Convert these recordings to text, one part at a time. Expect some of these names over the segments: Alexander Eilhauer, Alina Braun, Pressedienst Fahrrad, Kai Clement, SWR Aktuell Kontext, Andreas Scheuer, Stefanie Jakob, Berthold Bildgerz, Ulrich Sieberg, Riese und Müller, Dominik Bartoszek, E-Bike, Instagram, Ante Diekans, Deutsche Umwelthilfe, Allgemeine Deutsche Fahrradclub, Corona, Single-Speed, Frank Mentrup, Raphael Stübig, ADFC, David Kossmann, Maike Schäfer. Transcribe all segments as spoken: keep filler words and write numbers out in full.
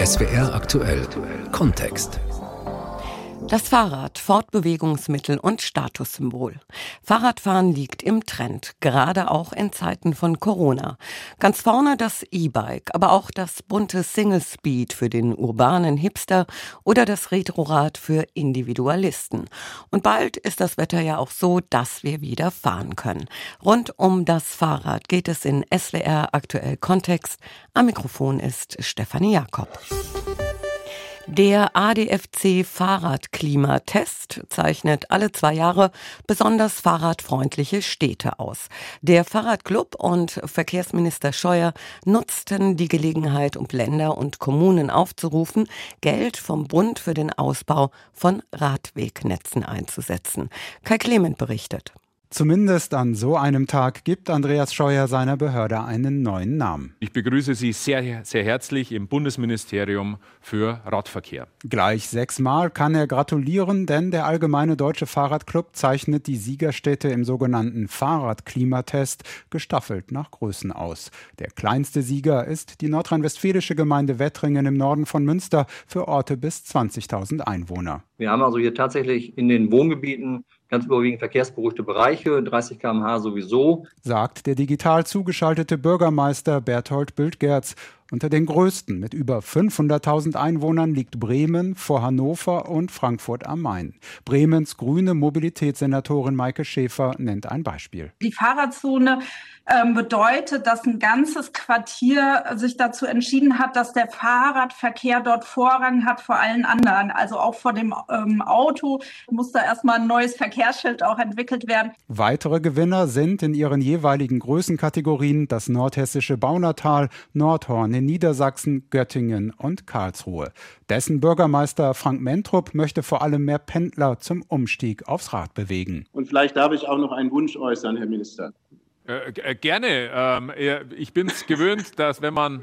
S W R Aktuell Kontext. Das Fahrrad, Fortbewegungsmittel und Statussymbol. Fahrradfahren liegt im Trend, gerade auch in Zeiten von Corona. Ganz vorne das E-Bike, aber auch das bunte Single-Speed für den urbanen Hipster oder das Retrorad für Individualisten. Und bald ist das Wetter ja auch so, dass wir wieder fahren können. Rund um das Fahrrad geht es in S W R Aktuell Kontext. Am Mikrofon ist Stefanie Jakob. Der A D F C Fahrradklimatest zeichnet alle zwei Jahre besonders fahrradfreundliche Städte aus. Der Fahrradclub und Verkehrsminister Scheuer nutzten die Gelegenheit, um Länder und Kommunen aufzurufen, Geld vom Bund für den Ausbau von Radwegnetzen einzusetzen. Kai Clement berichtet. Zumindest an so einem Tag gibt Andreas Scheuer seiner Behörde einen neuen Namen. Ich begrüße Sie sehr, sehr herzlich im Bundesministerium für Radverkehr. Gleich sechsmal kann er gratulieren, denn der Allgemeine Deutsche Fahrradclub zeichnet die Siegerstädte im sogenannten Fahrradklimatest gestaffelt nach Größen aus. Der kleinste Sieger ist die nordrhein-westfälische Gemeinde Wettringen im Norden von Münster für Orte bis zwanzigtausend Einwohner. Wir haben also hier tatsächlich in den Wohngebieten ganz überwiegend verkehrsberuhigte Bereiche, dreißig Kilometer pro Stunde sowieso, sagt der digital zugeschaltete Bürgermeister Berthold Bildgerz. Unter den größten mit über fünfhunderttausend Einwohnern liegt Bremen vor Hannover und Frankfurt am Main. Bremens grüne Mobilitätssenatorin Maike Schäfer nennt ein Beispiel. Die Fahrradzone äh, bedeutet, dass ein ganzes Quartier sich dazu entschieden hat, dass der Fahrradverkehr dort Vorrang hat vor allen anderen. Also auch vor dem ähm, Auto muss da erstmal ein neues Verkehrsschild auch entwickelt werden. Weitere Gewinner sind in ihren jeweiligen Größenkategorien das nordhessische Baunatal, Nordhorn in Niedersachsen, Göttingen und Karlsruhe. Dessen Bürgermeister Frank Mentrup möchte vor allem mehr Pendler zum Umstieg aufs Rad bewegen. Und vielleicht darf ich auch noch einen Wunsch äußern, Herr Minister. Äh, g- gerne. Ähm, ich bin es gewöhnt, dass wenn man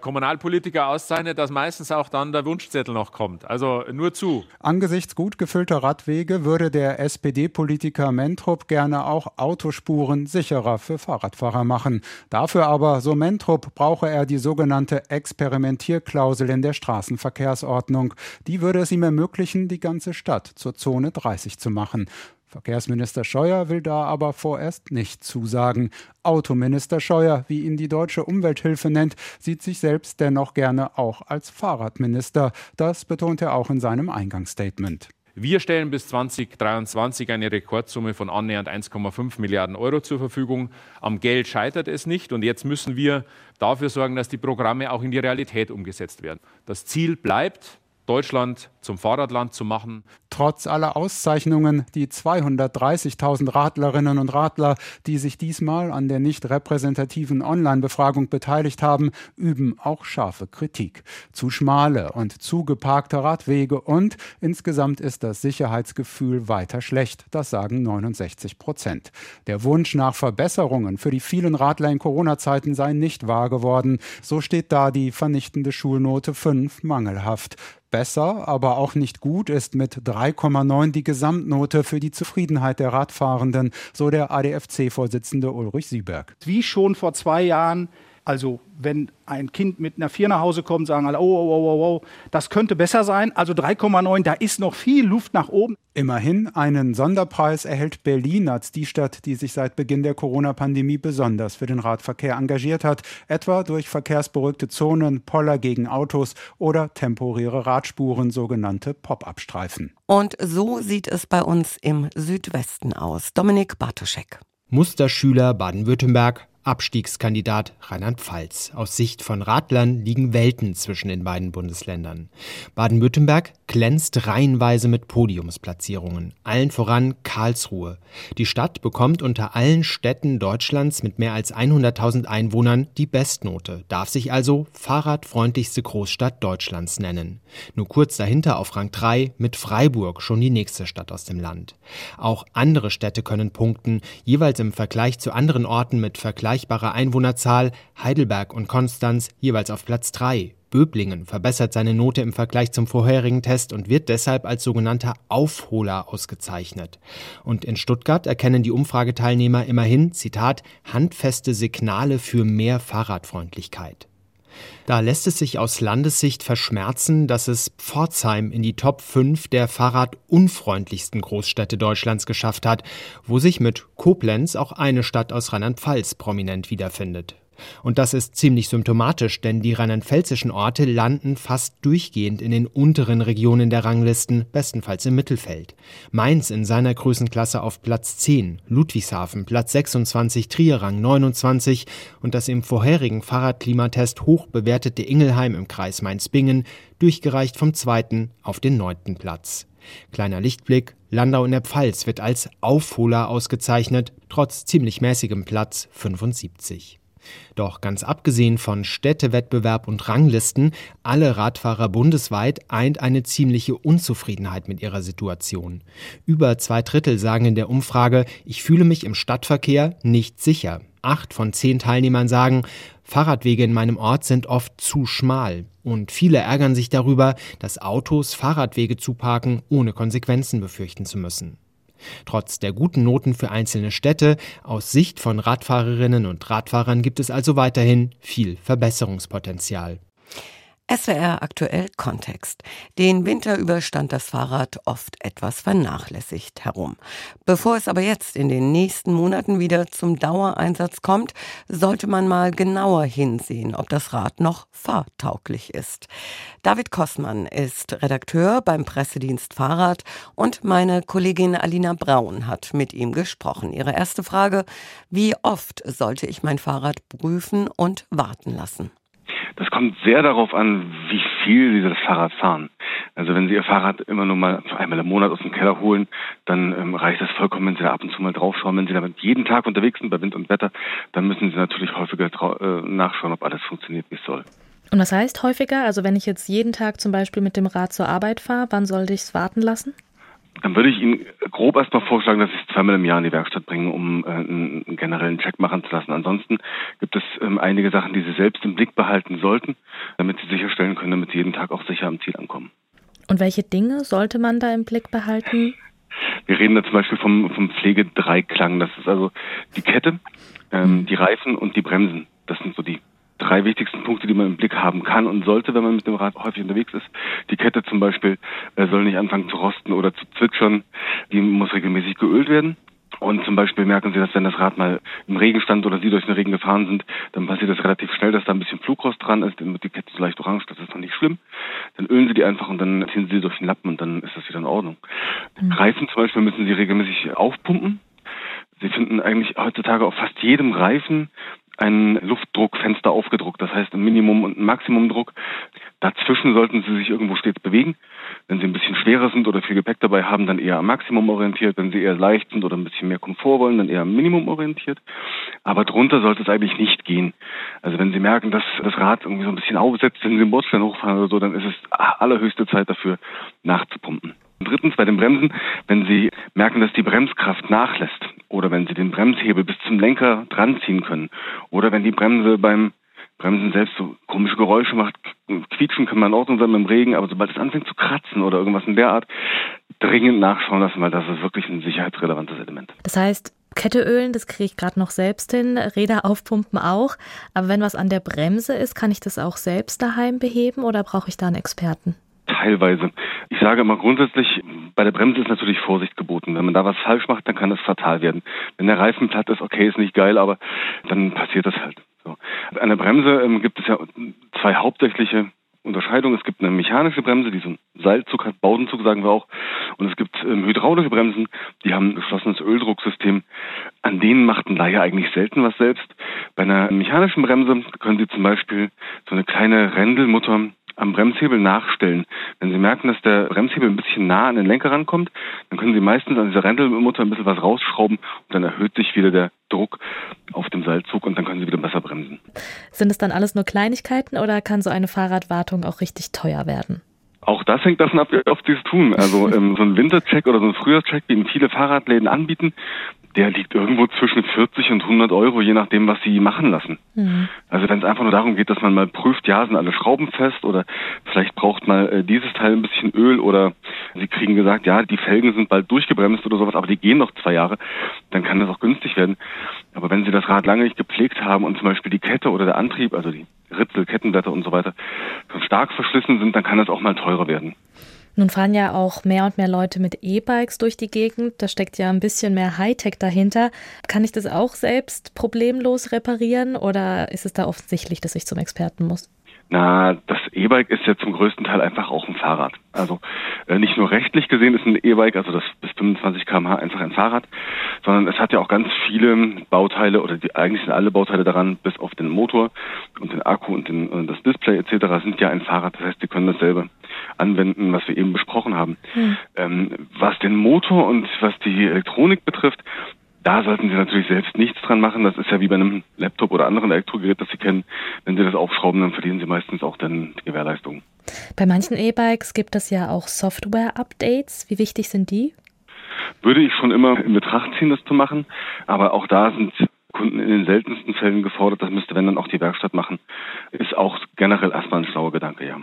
Kommunalpolitiker auszeichnet, dass meistens auch dann der Wunschzettel noch kommt. Also nur zu. Angesichts gut gefüllter Radwege würde der S P D-Politiker Mentrup gerne auch Autospuren sicherer für Fahrradfahrer machen. Dafür aber, so Mentrup, brauche er die sogenannte Experimentierklausel in der Straßenverkehrsordnung. Die würde es ihm ermöglichen, die ganze Stadt zur Zone dreißig zu machen. Verkehrsminister Scheuer will da aber vorerst nicht zusagen. Autominister Scheuer, wie ihn die Deutsche Umwelthilfe nennt, sieht sich selbst dennoch gerne auch als Fahrradminister. Das betont er auch in seinem Eingangsstatement. Wir stellen bis zwanzig dreiundzwanzig eine Rekordsumme von annähernd eins Komma fünf Milliarden Euro zur Verfügung. Am Geld scheitert es nicht und jetzt müssen wir dafür sorgen, dass die Programme auch in die Realität umgesetzt werden. Das Ziel bleibt, Deutschland zum Fahrradland zu machen. Trotz aller Auszeichnungen, die zweihundertdreißigtausend Radlerinnen und Radler, die sich diesmal an der nicht repräsentativen Online-Befragung beteiligt haben, üben auch scharfe Kritik. Zu schmale und zu geparkte Radwege und insgesamt ist das Sicherheitsgefühl weiter schlecht, das sagen neunundsechzig Prozent. Der Wunsch nach Verbesserungen für die vielen Radler in Corona-Zeiten sei nicht wahr geworden. So steht da die vernichtende Schulnote fünf mangelhaft. Besser, aber auch nicht gut ist mit drei Komma neun die Gesamtnote für die Zufriedenheit der Radfahrenden, so der A D F C-Vorsitzende Ulrich Sieberg. Wie schon vor zwei Jahren, also wenn ein Kind mit einer Vier nach Hause kommt, sagen alle, oh, oh, oh, oh, das könnte besser sein. Also drei Komma neun, da ist noch viel Luft nach oben. Immerhin einen Sonderpreis erhält Berlin als die Stadt, die sich seit Beginn der Corona-Pandemie besonders für den Radverkehr engagiert hat, etwa durch verkehrsberuhigte Zonen, Poller gegen Autos oder temporäre Radspuren, sogenannte Pop-up-Streifen. Und so sieht es bei uns im Südwesten aus. Dominik Bartoszek. Musterschüler Baden-Württemberg, Abstiegskandidat Rheinland-Pfalz. Aus Sicht von Radlern liegen Welten zwischen den beiden Bundesländern. Baden-Württemberg glänzt reihenweise mit Podiumsplatzierungen. Allen voran Karlsruhe. Die Stadt bekommt unter allen Städten Deutschlands mit mehr als hunderttausend Einwohnern die Bestnote, darf sich also fahrradfreundlichste Großstadt Deutschlands nennen. Nur kurz dahinter auf Rang drei mit Freiburg, schon die nächste Stadt aus dem Land. Auch andere Städte können punkten, jeweils im Vergleich zu anderen Orten mit Vergleich Gleichbare Einwohnerzahl, Heidelberg und Konstanz jeweils auf Platz drei. Böblingen verbessert seine Note im Vergleich zum vorherigen Test und wird deshalb als sogenannter Aufholer ausgezeichnet. Und in Stuttgart erkennen die Umfrageteilnehmer immerhin, Zitat, handfeste Signale für mehr Fahrradfreundlichkeit. Da lässt es sich aus Landessicht verschmerzen, dass es Pforzheim in die Top fünf der fahrradunfreundlichsten Großstädte Deutschlands geschafft hat, wo sich mit Koblenz auch eine Stadt aus Rheinland-Pfalz prominent wiederfindet. Und das ist ziemlich symptomatisch, denn die rheinland-pfälzischen Orte landen fast durchgehend in den unteren Regionen der Ranglisten, bestenfalls im Mittelfeld. Mainz in seiner Größenklasse auf Platz zehn, Ludwigshafen Platz sechsundzwanzig, Trier Rang neunundzwanzig und das im vorherigen Fahrradklimatest hoch bewertete Ingelheim im Kreis Mainz-Bingen, durchgereicht vom zweiten auf den neunten Platz. Kleiner Lichtblick, Landau in der Pfalz wird als Aufholer ausgezeichnet, trotz ziemlich mäßigem Platz fünfundsiebzig. Doch ganz abgesehen von Städtewettbewerb und Ranglisten, alle Radfahrer bundesweit eint eine ziemliche Unzufriedenheit mit ihrer Situation. Über zwei Drittel sagen in der Umfrage, ich fühle mich im Stadtverkehr nicht sicher. Acht von zehn Teilnehmern sagen, Fahrradwege in meinem Ort sind oft zu schmal. Und viele ärgern sich darüber, dass Autos Fahrradwege zuparken, ohne Konsequenzen befürchten zu müssen. Trotz der guten Noten für einzelne Städte, aus Sicht von Radfahrerinnen und Radfahrern gibt es also weiterhin viel Verbesserungspotenzial. S W R Aktuell Kontext. Den Winter über stand das Fahrrad oft etwas vernachlässigt herum. Bevor es aber jetzt in den nächsten Monaten wieder zum Dauereinsatz kommt, sollte man mal genauer hinsehen, ob das Rad noch fahrtauglich ist. David Kossmann ist Redakteur beim Pressedienst Fahrrad und meine Kollegin Alina Braun hat mit ihm gesprochen. Ihre erste Frage: Wie oft sollte ich mein Fahrrad prüfen und warten lassen? Das kommt sehr darauf an, wie viel Sie das Fahrrad fahren. Also wenn Sie Ihr Fahrrad immer nur mal einmal im Monat aus dem Keller holen, dann ähm, reicht das vollkommen, wenn Sie da ab und zu mal draufschauen. Wenn Sie damit jeden Tag unterwegs sind bei Wind und Wetter, dann müssen Sie natürlich häufiger trau- äh, nachschauen, ob alles funktioniert, wie es soll. Und was heißt häufiger? Also wenn ich jetzt jeden Tag zum Beispiel mit dem Rad zur Arbeit fahre, wann sollte ich es warten lassen? Dann würde ich Ihnen grob erstmal vorschlagen, dass Sie es zweimal im Jahr in die Werkstatt bringen, um äh, einen generellen Check machen zu lassen. Ansonsten gibt es ähm, einige Sachen, die Sie selbst im Blick behalten sollten, damit Sie sicherstellen können, damit Sie jeden Tag auch sicher am Ziel ankommen. Und welche Dinge sollte man da im Blick behalten? Wir reden da zum Beispiel vom, vom Pflegedreiklang. Das ist also die Kette, ähm, die Reifen und die Bremsen. Das sind so die drei wichtigsten Punkte, die man im Blick haben kann und sollte, wenn man mit dem Rad häufig unterwegs ist. Die Kette zum Beispiel äh, soll nicht anfangen zu rosten oder zu zwitschern. Die muss regelmäßig geölt werden. Und zum Beispiel merken Sie, dass wenn das Rad mal im Regen stand oder Sie durch den Regen gefahren sind, dann passiert das relativ schnell, dass da ein bisschen Flugrost dran ist. Dann wird die Kette so leicht orange, das ist noch nicht schlimm. Dann ölen Sie die einfach und dann ziehen Sie sie durch den Lappen und dann ist das wieder in Ordnung. Mhm. Reifen zum Beispiel müssen Sie regelmäßig aufpumpen. Sie finden eigentlich heutzutage auf fast jedem Reifen ein Luftdruckfenster aufgedruckt, das heißt ein Minimum- und ein Maximumdruck. Dazwischen sollten Sie sich irgendwo stets bewegen. Wenn Sie ein bisschen schwerer sind oder viel Gepäck dabei haben, dann eher am Maximum orientiert. Wenn Sie eher leicht sind oder ein bisschen mehr Komfort wollen, dann eher am Minimum orientiert. Aber drunter sollte es eigentlich nicht gehen. Also wenn Sie merken, dass das Rad irgendwie so ein bisschen aufsetzt, wenn Sie im Bordstein hochfahren oder so, dann ist es allerhöchste Zeit dafür, nachzupumpen. Und drittens bei den Bremsen, wenn Sie merken, dass die Bremskraft nachlässt oder wenn Sie den Bremshebel bis zum Lenker dranziehen können oder wenn die Bremse beim Bremsen selbst so komische Geräusche macht, quietschen kann man in Ordnung sein mit dem Regen, aber sobald es anfängt zu kratzen oder irgendwas in der Art, dringend nachschauen lassen, weil das ist wirklich ein sicherheitsrelevantes Element. Das heißt, Kette ölen, das kriege ich gerade noch selbst hin, Räder aufpumpen auch, aber wenn was an der Bremse ist, kann ich das auch selbst daheim beheben oder brauche ich da einen Experten? Teilweise. Ich sage immer grundsätzlich, bei der Bremse ist natürlich Vorsicht geboten. Wenn man da was falsch macht, dann kann das fatal werden. Wenn der Reifen platt ist, okay, ist nicht geil, aber dann passiert das halt. So. An der Bremse ähm, gibt es ja zwei hauptsächliche Unterscheidungen. Es gibt eine mechanische Bremse, die so einen Seilzug hat, Baudenzug sagen wir auch. Und es gibt ähm, hydraulische Bremsen, die haben ein geschlossenes Öldrucksystem. An denen macht ein Laie eigentlich selten was selbst. Bei einer mechanischen Bremse können Sie zum Beispiel so eine kleine Rändelmutter am Bremshebel nachstellen. Wenn Sie merken, dass der Bremshebel ein bisschen nah an den Lenker rankommt, dann können Sie meistens an dieser Rändelmutter ein bisschen was rausschrauben und dann erhöht sich wieder der Druck auf dem Seilzug und dann können Sie wieder besser bremsen. Sind es dann alles nur Kleinigkeiten oder kann so eine Fahrradwartung auch richtig teuer werden? Auch das hängt davon ab, wie oft Sie es tun. Also ähm, so ein Wintercheck oder so ein Frühjahrscheck, wie ihn viele Fahrradläden anbieten, der liegt irgendwo zwischen vierzig und hundert Euro, je nachdem, was Sie machen lassen. Mhm. Also wenn es einfach nur darum geht, dass man mal prüft, ja, sind alle Schrauben fest oder vielleicht braucht mal äh, dieses Teil ein bisschen Öl oder Sie kriegen gesagt, ja, die Felgen sind bald durchgebremst oder sowas, aber die gehen noch zwei Jahre, dann kann das auch günstig werden. Aber wenn Sie das Rad lange nicht gepflegt haben und zum Beispiel die Kette oder der Antrieb, also die Ritzel, Kettenblätter und so weiter stark verschlissen sind, dann kann das auch mal teurer werden. Nun fahren ja auch mehr und mehr Leute mit E-Bikes durch die Gegend. Da steckt ja ein bisschen mehr Hightech dahinter. Kann ich das auch selbst problemlos reparieren oder ist es da offensichtlich, dass ich zum Experten muss? Na, das E-Bike ist ja zum größten Teil einfach auch ein Fahrrad. Also äh, nicht nur rechtlich gesehen ist ein E-Bike, also das bis fünfundzwanzig Kilometer pro Stunde einfach ein Fahrrad, sondern es hat ja auch ganz viele Bauteile oder die, eigentlich sind alle Bauteile daran, bis auf den Motor und den Akku und, den, und das Display et cetera sind ja ein Fahrrad. Das heißt, die können dasselbe anwenden, was wir eben besprochen haben. Hm. Ähm, was den Motor und was die Elektronik betrifft, da sollten Sie natürlich selbst nichts dran machen. Das ist ja wie bei einem Laptop oder anderen Elektrogerät, das Sie kennen. Wenn Sie das aufschrauben, dann verlieren Sie meistens auch dann die Gewährleistung. Bei manchen E-Bikes gibt es ja auch Software-Updates. Wie wichtig sind die? Würde ich schon immer in Betracht ziehen, das zu machen. Aber auch da sind Kunden in den seltensten Fällen gefordert. Das müsste, wenn, dann auch die Werkstatt machen. Ist auch generell erstmal ein schlauer Gedanke, ja.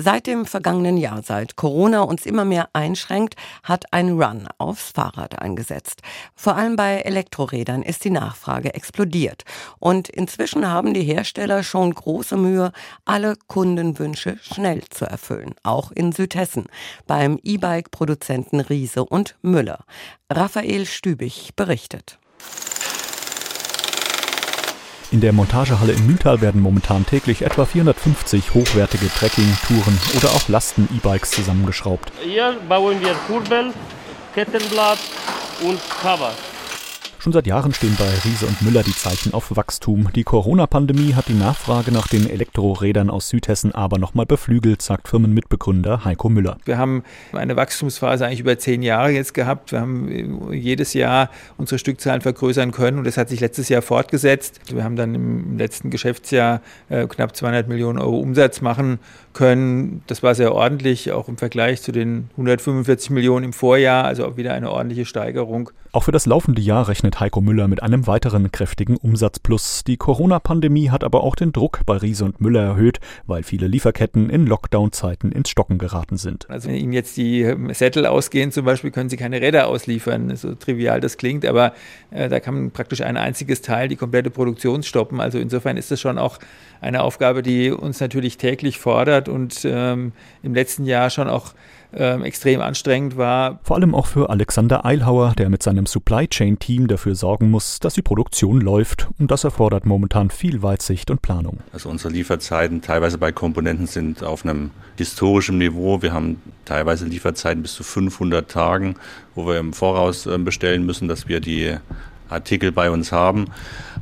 Seit dem vergangenen Jahr, seit Corona uns immer mehr einschränkt, hat ein Run aufs Fahrrad eingesetzt. Vor allem bei Elektrorädern ist die Nachfrage explodiert. Und inzwischen haben die Hersteller schon große Mühe, alle Kundenwünsche schnell zu erfüllen. Auch in Südhessen, beim E-Bike-Produzenten Riese und Müller. Raphael Stübig berichtet. In der Montagehalle im Mühltal werden momentan täglich etwa vierhundertfünfzig hochwertige Trekking-Touren oder auch Lasten-E-Bikes zusammengeschraubt. Hier bauen wir Kurbel, Kettenblatt und Cover. Schon seit Jahren stehen bei Riese und Müller die Zeichen auf Wachstum. Die Corona-Pandemie hat die Nachfrage nach den Elektrorädern aus Südhessen aber nochmal beflügelt, sagt Firmenmitbegründer Heiko Müller. Wir haben eine Wachstumsphase eigentlich über zehn Jahre jetzt gehabt. Wir haben jedes Jahr unsere Stückzahlen vergrößern können und das hat sich letztes Jahr fortgesetzt. Wir haben dann im letzten Geschäftsjahr knapp zweihundert Millionen Euro Umsatz machen können. Das war sehr ordentlich, auch im Vergleich zu den hundertfünfundvierzig Millionen im Vorjahr, also auch wieder eine ordentliche Steigerung. Auch für das laufende Jahr rechnet Heiko Müller mit einem weiteren kräftigen Umsatzplus. Die Corona-Pandemie hat aber auch den Druck bei Riese und Müller erhöht, weil viele Lieferketten in Lockdown-Zeiten ins Stocken geraten sind. Also wenn Ihnen jetzt die Sättel ausgehen zum Beispiel, können Sie keine Räder ausliefern. So trivial das klingt, aber äh, da kann man praktisch ein einziges Teil die komplette Produktion stoppen. Also insofern ist das schon auch eine Aufgabe, die uns natürlich täglich fordert und ähm, im letzten Jahr schon auch Ähm, extrem anstrengend war. Vor allem auch für Alexander Eilhauer, der mit seinem Supply Chain Team dafür sorgen muss, dass die Produktion läuft. Und das erfordert momentan viel Weitsicht und Planung. Also unsere Lieferzeiten teilweise bei Komponenten sind auf einem historischen Niveau. Wir haben teilweise Lieferzeiten bis zu fünfhundert Tagen, wo wir im Voraus bestellen müssen, dass wir die Artikel bei uns haben,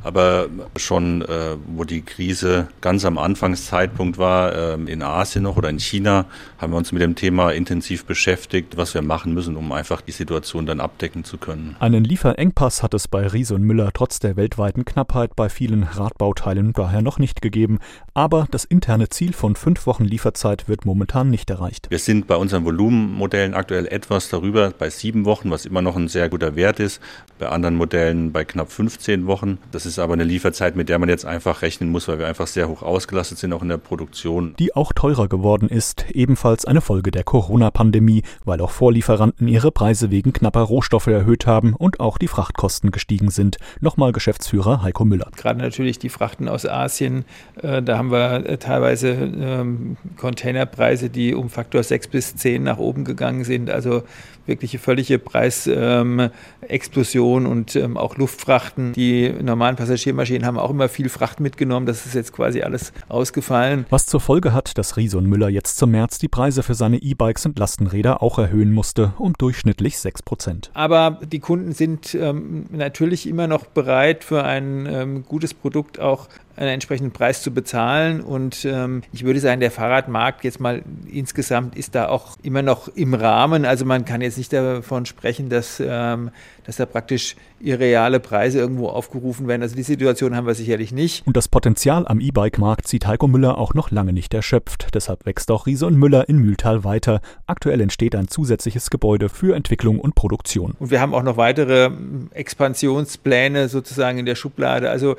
aber schon äh, wo die Krise ganz am Anfangszeitpunkt war, äh, in Asien noch oder in China, haben wir uns mit dem Thema intensiv beschäftigt, was wir machen müssen, um einfach die Situation dann abdecken zu können. Einen Lieferengpass hat es bei Riese und Müller trotz der weltweiten Knappheit bei vielen Radbauteilen daher noch nicht gegeben, aber das interne Ziel von fünf Wochen Lieferzeit wird momentan nicht erreicht. Wir sind bei unseren Volumenmodellen aktuell etwas darüber, bei sieben Wochen, was immer noch ein sehr guter Wert ist, bei anderen Modellen bei knapp fünfzehn Wochen. Das ist aber eine Lieferzeit, mit der man jetzt einfach rechnen muss, weil wir einfach sehr hoch ausgelastet sind, auch in der Produktion. Die auch teurer geworden ist, ebenfalls eine Folge der Corona-Pandemie, weil auch Vorlieferanten ihre Preise wegen knapper Rohstoffe erhöht haben und auch die Frachtkosten gestiegen sind. Nochmal Geschäftsführer Heiko Müller. Gerade natürlich die Frachten aus Asien, äh, da haben wir teilweise ähm, Containerpreise, die um Faktor sechs bis zehn nach oben gegangen sind. Also wirkliche völlige Preisexplosion ähm, und ähm, auch Auch Luftfrachten. Die normalen Passagiermaschinen haben auch immer viel Fracht mitgenommen. Das ist jetzt quasi alles ausgefallen. Was zur Folge hat, dass Riese und Müller jetzt zum März die Preise für seine E-Bikes und Lastenräder auch erhöhen musste, um durchschnittlich sechs Prozent. Aber die Kunden sind ähm, natürlich immer noch bereit, für ein ähm, gutes Produkt auch einen entsprechenden Preis zu bezahlen. Und ähm, ich würde sagen, der Fahrradmarkt jetzt mal insgesamt ist da auch immer noch im Rahmen. Also man kann jetzt nicht davon sprechen, dass, ähm, dass da praktisch irreale Preise irgendwo aufgerufen werden. Also die Situation haben wir sicherlich nicht. Und das Potenzial am E-Bike-Markt sieht Heiko Müller auch noch lange nicht erschöpft. Deshalb wächst auch Riese und Müller in Mühltal weiter. Aktuell entsteht ein zusätzliches Gebäude für Entwicklung und Produktion. Und wir haben auch noch weitere Expansionspläne sozusagen in der Schublade. Also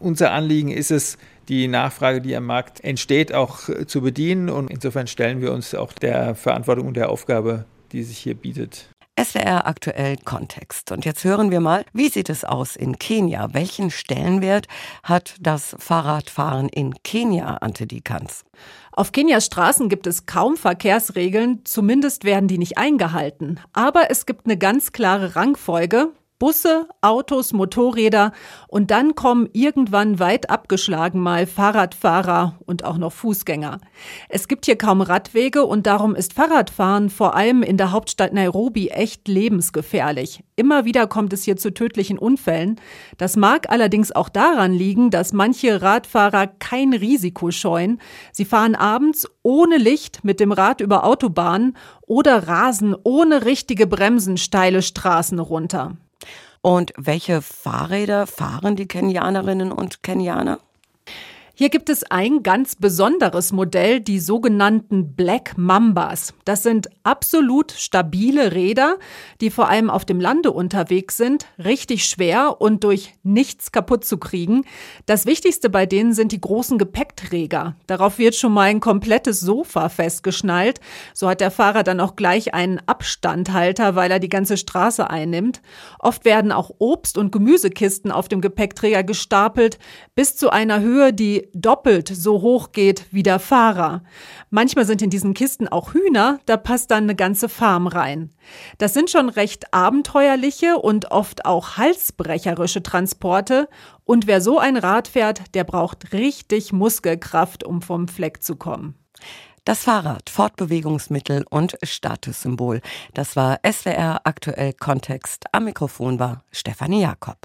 unser Anliegen ist, ist es, die Nachfrage, die am Markt entsteht, auch zu bedienen. Und insofern stellen wir uns auch der Verantwortung und der Aufgabe, die sich hier bietet. S W R Aktuell Kontext. Und jetzt hören wir mal, wie sieht es aus in Kenia? Welchen Stellenwert hat das Fahrradfahren in Kenia, Ante Diekans? Auf Kenias Straßen gibt es kaum Verkehrsregeln, zumindest werden die nicht eingehalten. Aber es gibt eine ganz klare Rangfolge. Busse, Autos, Motorräder und dann kommen irgendwann weit abgeschlagen mal Fahrradfahrer und auch noch Fußgänger. Es gibt hier kaum Radwege und darum ist Fahrradfahren vor allem in der Hauptstadt Nairobi echt lebensgefährlich. Immer wieder kommt es hier zu tödlichen Unfällen. Das mag allerdings auch daran liegen, dass manche Radfahrer kein Risiko scheuen. Sie fahren abends ohne Licht mit dem Rad über Autobahnen oder rasen ohne richtige Bremsen steile Straßen runter. Und welche Fahrräder fahren die Kenianerinnen und Kenianer? Hier gibt es ein ganz besonderes Modell, die sogenannten Black Mambas. Das sind absolut stabile Räder, die vor allem auf dem Lande unterwegs sind, richtig schwer und durch nichts kaputt zu kriegen. Das Wichtigste bei denen sind die großen Gepäckträger. Darauf wird schon mal ein komplettes Sofa festgeschnallt. So hat der Fahrer dann auch gleich einen Abstandhalter, weil er die ganze Straße einnimmt. Oft werden auch Obst- und Gemüsekisten auf dem Gepäckträger gestapelt, bis zu einer Höhe, die doppelt so hoch geht wie der Fahrer. Manchmal sind in diesen Kisten auch Hühner, da passt dann eine ganze Farm rein. Das sind schon recht abenteuerliche und oft auch halsbrecherische Transporte. Und wer so ein Rad fährt, der braucht richtig Muskelkraft, um vom Fleck zu kommen. Das Fahrrad, Fortbewegungsmittel und Statussymbol. Das war S W R Aktuell Kontext. Am Mikrofon war Stefanie Jakob.